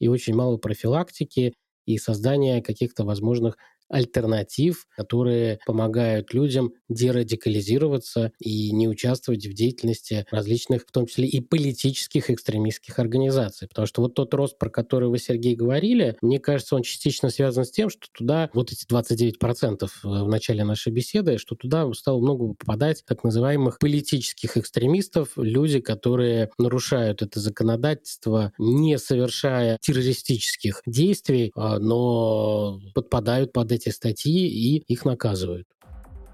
И очень мало профилактики и создания каких-то возможных альтернатив, которые помогают людям дерадикализироваться и не участвовать в деятельности различных, в том числе и политических экстремистских организаций. Потому что вот тот рост, про который вы, Сергей, говорили, мне кажется, он частично связан с тем, что туда вот эти 29% в начале нашей беседы, что туда стало много попадать так называемых политических экстремистов, люди, которые нарушают это законодательство, не совершая террористических действий, но подпадают под эти статьи и их наказывают.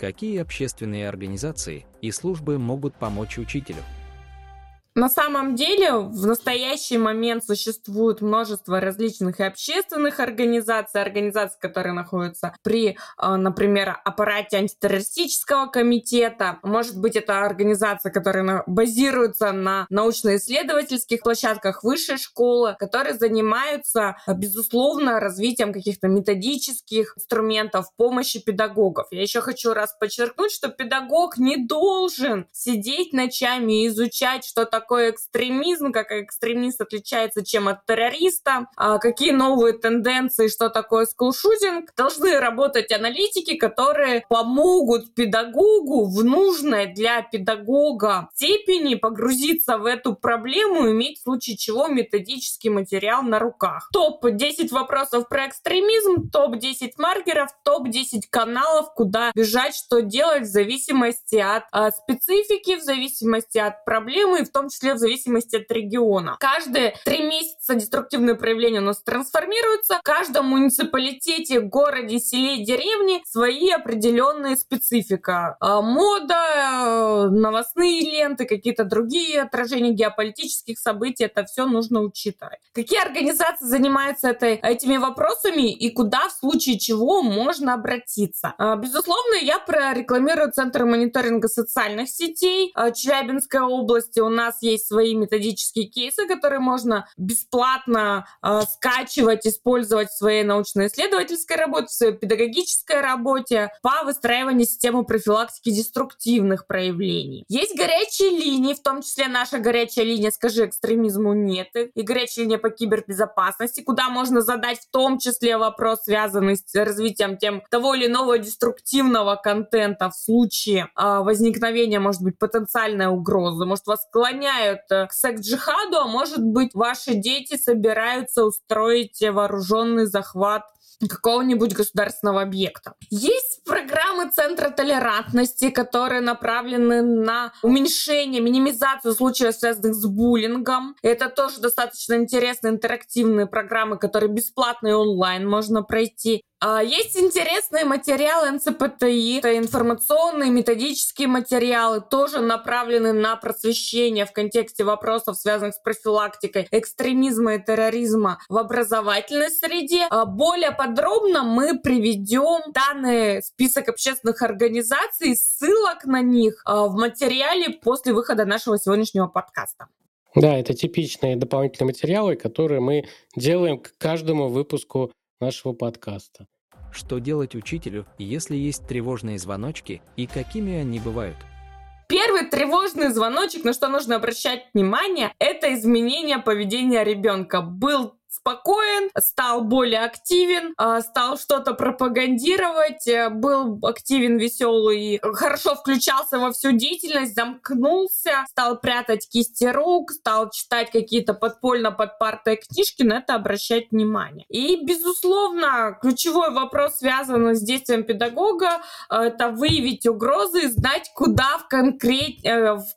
Какие общественные организации и службы могут помочь учителю? На самом деле в настоящий момент существует множество различных и общественных организаций, которые находятся при, например, аппарате антитеррористического комитета. Может быть, это организации, которые базируются на научно-исследовательских площадках высшей школы, которые занимаются, безусловно, развитием каких-то методических инструментов помощи педагогов. Я еще хочу раз подчеркнуть, что педагог не должен сидеть ночами и изучать, что такое экстремизм, как экстремист отличается чем от террориста, какие новые тенденции, что такое скулшутинг. Должны работать аналитики, которые помогут педагогу в нужной для педагога степени погрузиться в эту проблему и иметь в случае чего методический материал на руках. Топ-10 вопросов про экстремизм, топ-10 маркеров, топ-10 каналов, куда бежать, что делать в зависимости от специфики, в зависимости от проблемы и в том числе в зависимости от региона. Каждые 3 месяца деструктивные проявления у нас трансформируются. В каждом муниципалитете, городе, селе, деревне свои определенные специфика. Мода, новостные ленты, какие-то другие отражения геополитических событий. Это все нужно учитывать. Какие организации занимаются этими вопросами и куда в случае чего можно обратиться? Безусловно, я прорекламирую Центр мониторинга социальных сетей Челябинской области. У нас есть свои методические кейсы, которые можно бесплатно скачивать, использовать в своей научно-исследовательской работе, в своей педагогической работе по выстраиванию системы профилактики деструктивных проявлений. Есть горячие линии, в том числе наша горячая линия «Скажи экстремизму нет» и горячая линия по кибербезопасности, куда можно задать в том числе вопрос, связанный с развитием того или иного деструктивного контента в случае возникновения, может быть, потенциальной угрозы. Может, вас склоняют к секс-джихаду, а может быть, ваши дети собираются устроить вооруженный захват какого-нибудь государственного объекта. Есть программы Центра толерантности, которые направлены на уменьшение, минимизацию случаев, связанных с буллингом. Это тоже достаточно интересные интерактивные программы, которые бесплатно и онлайн можно пройти. Есть интересные материалы НЦПТИ, это информационные, методические материалы, тоже направлены на просвещение в контексте вопросов, связанных с профилактикой экстремизма и терроризма в образовательной среде. Более подробно мы приведем данный список общественных организаций, ссылок на них в материале после выхода нашего сегодняшнего подкаста. Да, это типичные дополнительные материалы, которые мы делаем к каждому выпуску нашего подкаста. Что делать учителю, если есть тревожные звоночки, и какими они бывают? Первый тревожный звоночек, на что нужно обращать внимание, это изменение поведения ребенка. Был спокоен, стал более активен, стал что-то пропагандировать, был активен, веселый, хорошо включался во всю деятельность, замкнулся, стал прятать кисти рук, стал читать какие-то подпольно под партой книжки, на это обращать внимание. И, безусловно, ключевой вопрос, связанный с действием педагога, это выявить угрозы и знать, куда в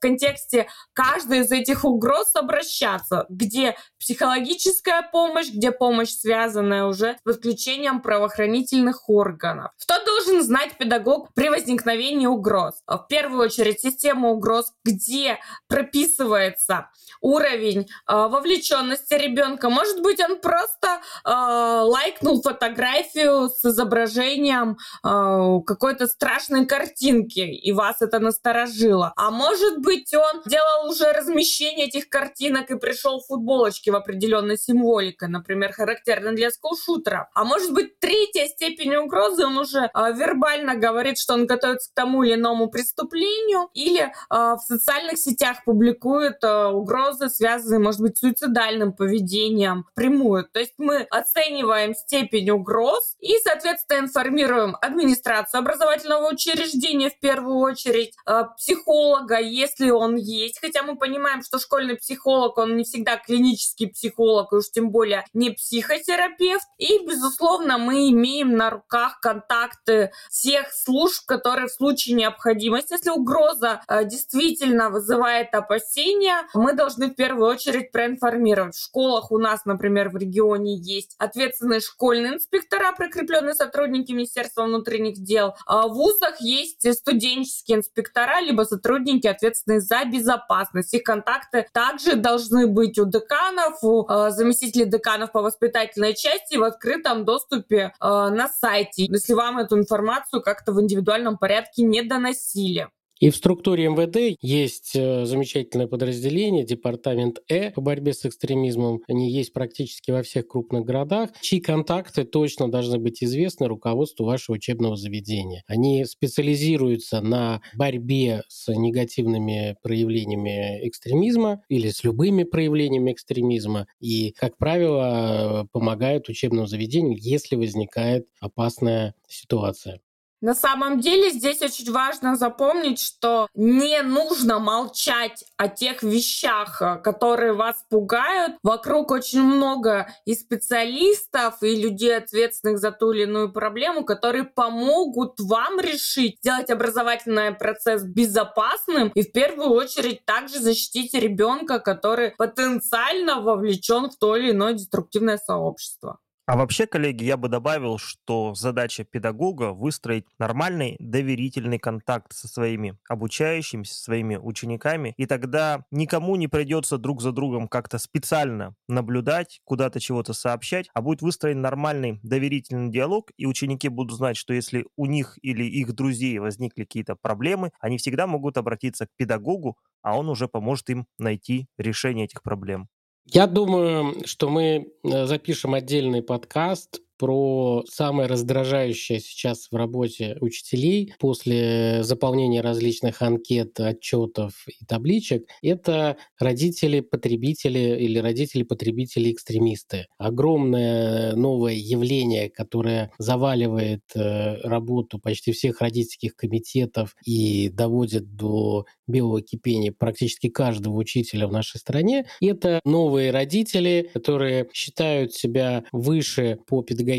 контексте каждой из этих угроз обращаться, где психологическая помощь, где помощь, связанная уже с подключением правоохранительных органов. Что должен знать педагог при возникновении угроз? В первую очередь, система угроз, где прописывается уровень вовлеченности ребенка. Может быть, он просто лайкнул фотографию с изображением какой-то страшной картинки, и вас это насторожило. А может быть, он делал уже размещение этих картинок и пришел в футболочке в определенной символика, например, характерна для скулшутеров. А может быть, третья степень угрозы, он уже вербально говорит, что он готовится к тому или иному преступлению, или в социальных сетях публикует угрозы, связанные, может быть, с суицидальным поведением впрямую. То есть мы оцениваем степень угроз и, соответственно, информируем администрацию образовательного учреждения в первую очередь, психолога, если он есть. Хотя мы понимаем, что школьный психолог, он не всегда клинический психолог, уж тем более не психотерапевт. И, безусловно, мы имеем на руках контакты всех служб, которые в случае необходимости, если угроза действительно вызывает опасения, мы должны в первую очередь проинформировать. В школах у нас, например, в регионе есть ответственные школьные инспектора, прикрепленные сотрудники Министерства внутренних дел. В вузах есть студенческие инспектора, либо сотрудники, ответственные за безопасность. Их контакты также должны быть у деканов, у заместителей деканов по воспитательной части в открытом доступе на сайте, если вам эту информацию как-то в индивидуальном порядке не доносили. И в структуре МВД есть замечательное подразделение, департамент Э по борьбе с экстремизмом. Они есть практически во всех крупных городах, чьи контакты точно должны быть известны руководству вашего учебного заведения. Они специализируются на борьбе с негативными проявлениями экстремизма или с любыми проявлениями экстремизма и, как правило, помогают учебному заведению, если возникает опасная ситуация. На самом деле здесь очень важно запомнить, что не нужно молчать о тех вещах, которые вас пугают. Вокруг очень много и специалистов, и людей, ответственных за ту или иную проблему, которые помогут вам решить, сделать образовательный процесс безопасным и в первую очередь также защитить ребенка, который потенциально вовлечен в то или иное деструктивное сообщество. А вообще, коллеги, я бы добавил, что задача педагога — выстроить нормальный доверительный контакт со своими обучающимися, своими учениками, и тогда никому не придется друг за другом как-то специально наблюдать, куда-то чего-то сообщать, а будет выстроен нормальный доверительный диалог, и ученики будут знать, что если у них или их друзей возникли какие-то проблемы, они всегда могут обратиться к педагогу, а он уже поможет им найти решение этих проблем. Я думаю, что мы запишем отдельный подкаст про самое раздражающее сейчас в работе учителей после заполнения различных анкет, отчетов и табличек. Это родители-потребители или родители-потребители-экстремисты. Огромное новое явление, которое заваливает работу почти всех родительских комитетов и доводит до белого кипения практически каждого учителя в нашей стране. Это новые родители, которые считают себя выше по педагогическим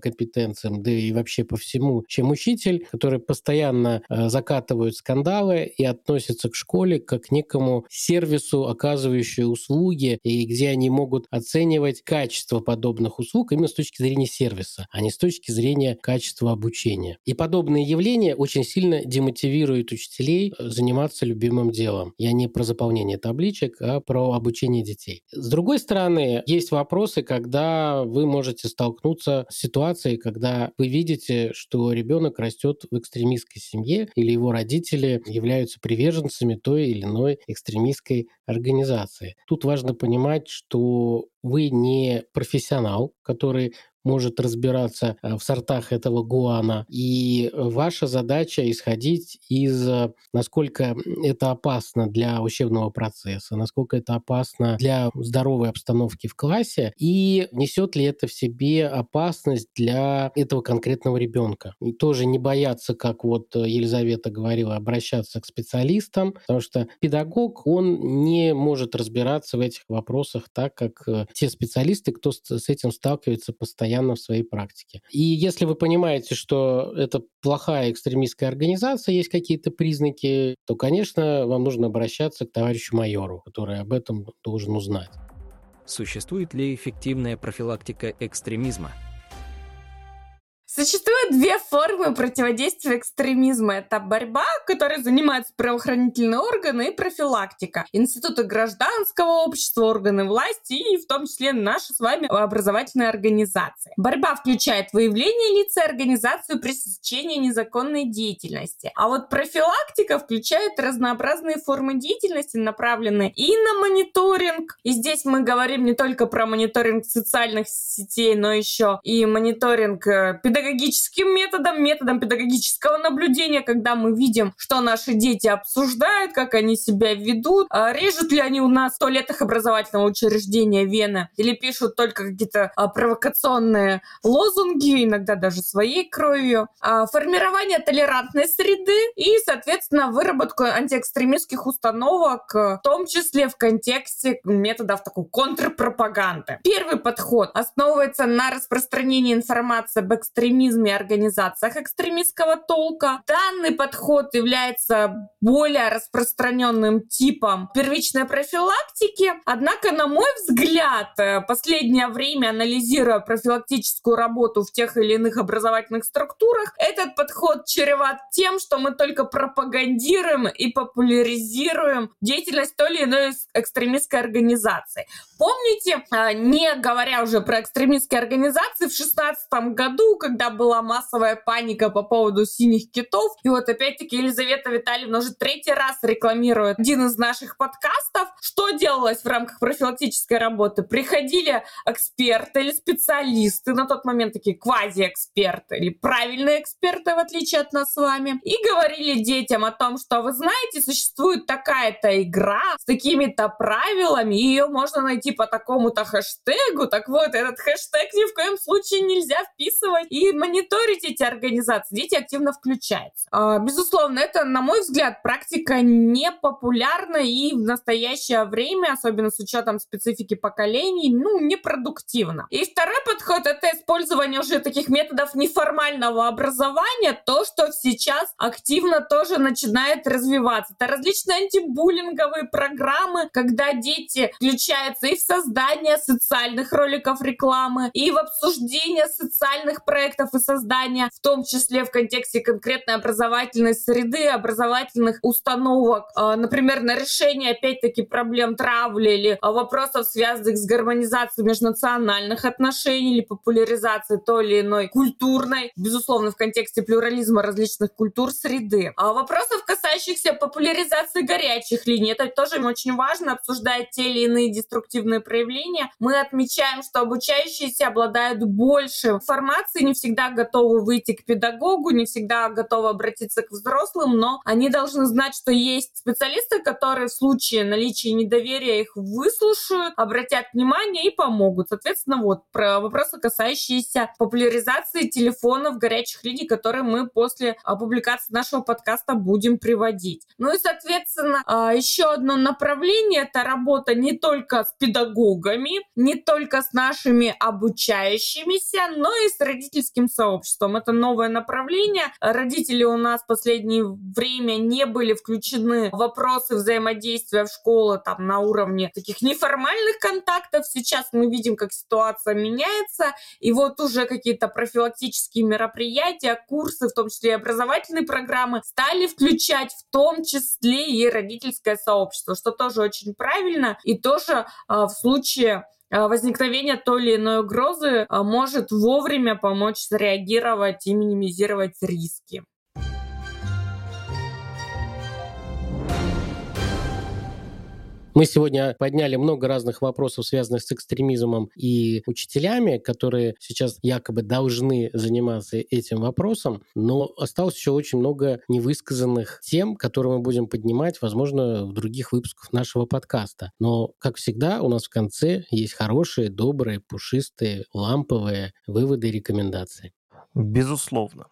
компетенциям, да и вообще по всему, чем учитель, которые постоянно закатывают скандалы и относятся к школе как к некому сервису, оказывающему услуги, и где они могут оценивать качество подобных услуг именно с точки зрения сервиса, а не с точки зрения качества обучения. И подобные явления очень сильно демотивируют учителей заниматься любимым делом. Я не про заполнение табличек, а про обучение детей. С другой стороны, есть вопросы, когда вы можете столкнуться с ситуацией, когда вы видите, что ребенок растет в экстремистской семье или его родители являются приверженцами той или иной экстремистской организации. Тут важно понимать, что вы не профессионал, который может разбираться в сортах этого гуана. И ваша задача исходить из, насколько это опасно для учебного процесса, насколько это опасно для здоровой обстановки в классе, и несет ли это в себе опасность для этого конкретного ребенка. И тоже не бояться, как вот Елизавета говорила, обращаться к специалистам, потому что педагог, он не может разбираться в этих вопросах так, как те специалисты, кто с этим сталкивается постоянно в своей практике. И если вы понимаете, что это плохая экстремистская организация, есть какие-то признаки, то, конечно, вам нужно обращаться к товарищу майору, который об этом должен узнать. Существует ли эффективная профилактика экстремизма? Существуют две формы противодействия экстремизму. Это борьба, которой занимаются правоохранительные органы, и профилактика. Институты гражданского общества, органы власти и в том числе наши с вами образовательные организации. Борьба включает выявление лиц и организацию при пресечении незаконной деятельности. А вот профилактика включает разнообразные формы деятельности, направленные и на мониторинг. И здесь мы говорим не только про мониторинг социальных сетей, но еще и мониторинг педагогическим методом, методом педагогического наблюдения, когда мы видим, что наши дети обсуждают, как они себя ведут, режут ли они у нас в туалетах образовательного учреждения вены или пишут только какие-то провокационные лозунги, иногда даже своей кровью. Формирование толерантной среды и, соответственно, выработку антиэкстремистских установок, в том числе в контексте методов такой контрпропаганды. Первый подход основывается на распространении информации об экстремизме и организациях экстремистского толка. Данный подход является более распространенным типом первичной профилактики. Однако, на мой взгляд, в последнее время, анализируя профилактическую работу в тех или иных образовательных структурах, этот подход чреват тем, что мы только пропагандируем и популяризируем деятельность той или иной экстремистской организации. Помните, не говоря уже про экстремистские организации, в 2016 году, когда была массовая паника по поводу синих китов. И вот опять-таки Елизавета Витальевна уже третий раз рекламирует один из наших подкастов. Что делалось в рамках профилактической работы? Приходили эксперты или специалисты, на тот момент такие квази-эксперты или правильные эксперты, в отличие от нас с вами, и говорили детям о том, что, вы знаете, существует такая-то игра с такими-то правилами, и ее можно найти по такому-то хэштегу. Так вот, этот хэштег ни в коем случае нельзя вписывать и и мониторить эти организации, дети активно включаются. Безусловно, это, на мой взгляд, практика непопулярна и в настоящее время, особенно с учетом специфики поколений, непродуктивна. И второй подход — это использование уже таких методов неформального образования, то, что сейчас активно тоже начинает развиваться. Это различные антибуллинговые программы, когда дети включаются и в создание социальных роликов рекламы, и в обсуждение социальных проектов и создания, в том числе в контексте конкретной образовательной среды, образовательных установок, например, на решение, опять-таки, проблем травли или вопросов, связанных с гармонизацией межнациональных отношений или популяризацией той или иной культурной, безусловно, в контексте плюрализма различных культур среды. А вопросов, касающихся популяризации горячих линий, это тоже очень важно, обсуждая те или иные деструктивные проявления. Мы отмечаем, что обучающиеся обладают больше информации, не всегда готовы выйти к педагогу, не всегда готовы обратиться к взрослым, но они должны знать, что есть специалисты, которые в случае наличия недоверия их выслушают, обратят внимание и помогут. Соответственно, про вопросы, касающиеся популяризации телефонов, горячих линий, которые мы после публикации нашего подкаста будем приводить. Ну и, соответственно, еще одно направление — это работа не только с педагогами, не только с нашими обучающимися, но и с родительским сообществом. Это новое направление. Родители у нас в последнее время не были включены в вопросы взаимодействия в школе на уровне таких неформальных контактов. Сейчас мы видим, как ситуация меняется, и уже какие-то профилактические мероприятия, курсы, в том числе и образовательные программы, стали включать в том числе и родительское сообщество, что тоже очень правильно, и тоже в случае возникновение той или иной угрозы может вовремя помочь среагировать и минимизировать риски. Мы сегодня подняли много разных вопросов, связанных с экстремизмом и учителями, которые сейчас якобы должны заниматься этим вопросом, но осталось еще очень много невысказанных тем, которые мы будем поднимать, возможно, в других выпусках нашего подкаста. Но, как всегда, у нас в конце есть хорошие, добрые, пушистые, ламповые выводы и рекомендации. Безусловно.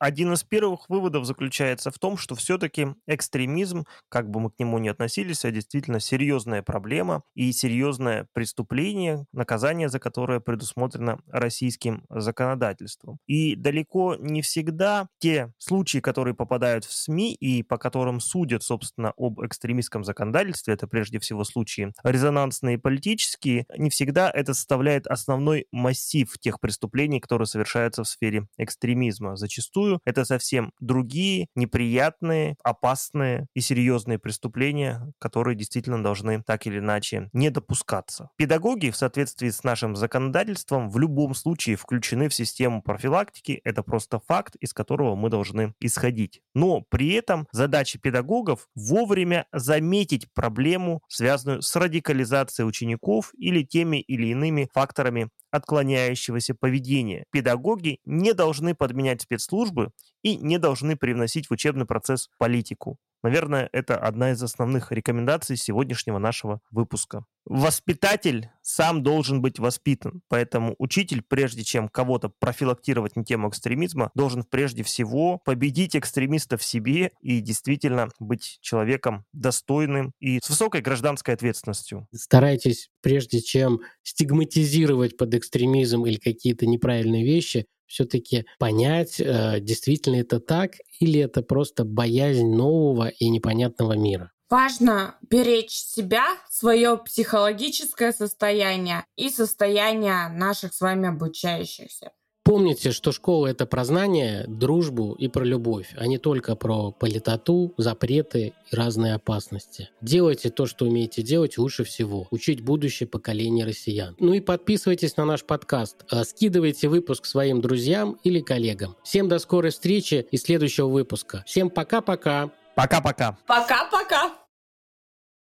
Один из первых выводов заключается в том, что все-таки экстремизм, как бы мы к нему ни относились, это действительно серьезная проблема и серьезное преступление, наказание за которое предусмотрено российским законодательством. И далеко не всегда те случаи, которые попадают в СМИ и по которым судят, собственно, об экстремистском законодательстве, это прежде всего случаи резонансные и политические, не всегда это составляет основной массив тех преступлений, которые совершаются в сфере экстремизма. Зачастую это совсем другие, неприятные, опасные и серьезные преступления, которые действительно должны так или иначе не допускаться. Педагоги в соответствии с нашим законодательством в любом случае включены в систему профилактики. Это просто факт, из которого мы должны исходить. Но при этом задача педагогов вовремя заметить проблему, связанную с радикализацией учеников или теми или иными факторами отклоняющегося поведения. Педагоги не должны подменять спецслужбы и не должны привносить в учебный процесс политику. Наверное, это одна из основных рекомендаций сегодняшнего нашего выпуска. Воспитатель сам должен быть воспитан, поэтому учитель, прежде чем кого-то профилактировать на тему экстремизма, должен прежде всего победить экстремиста в себе и действительно быть человеком достойным и с высокой гражданской ответственностью. Старайтесь, прежде чем стигматизировать под экстремизм или какие-то неправильные вещи, все-таки понять, действительно это так или это просто боязнь нового и непонятного мира. Важно беречь себя, свое психологическое состояние и состояние наших с вами обучающихся. Помните, что школа — это про знания, дружбу и про любовь, а не только про политоту, запреты и разные опасности. Делайте то, что умеете делать лучше всего — учить будущее поколение россиян. И подписывайтесь на наш подкаст, скидывайте выпуск своим друзьям или коллегам. Всем до скорой встречи и следующего выпуска. Всем пока-пока! Пока-пока! Пока-пока!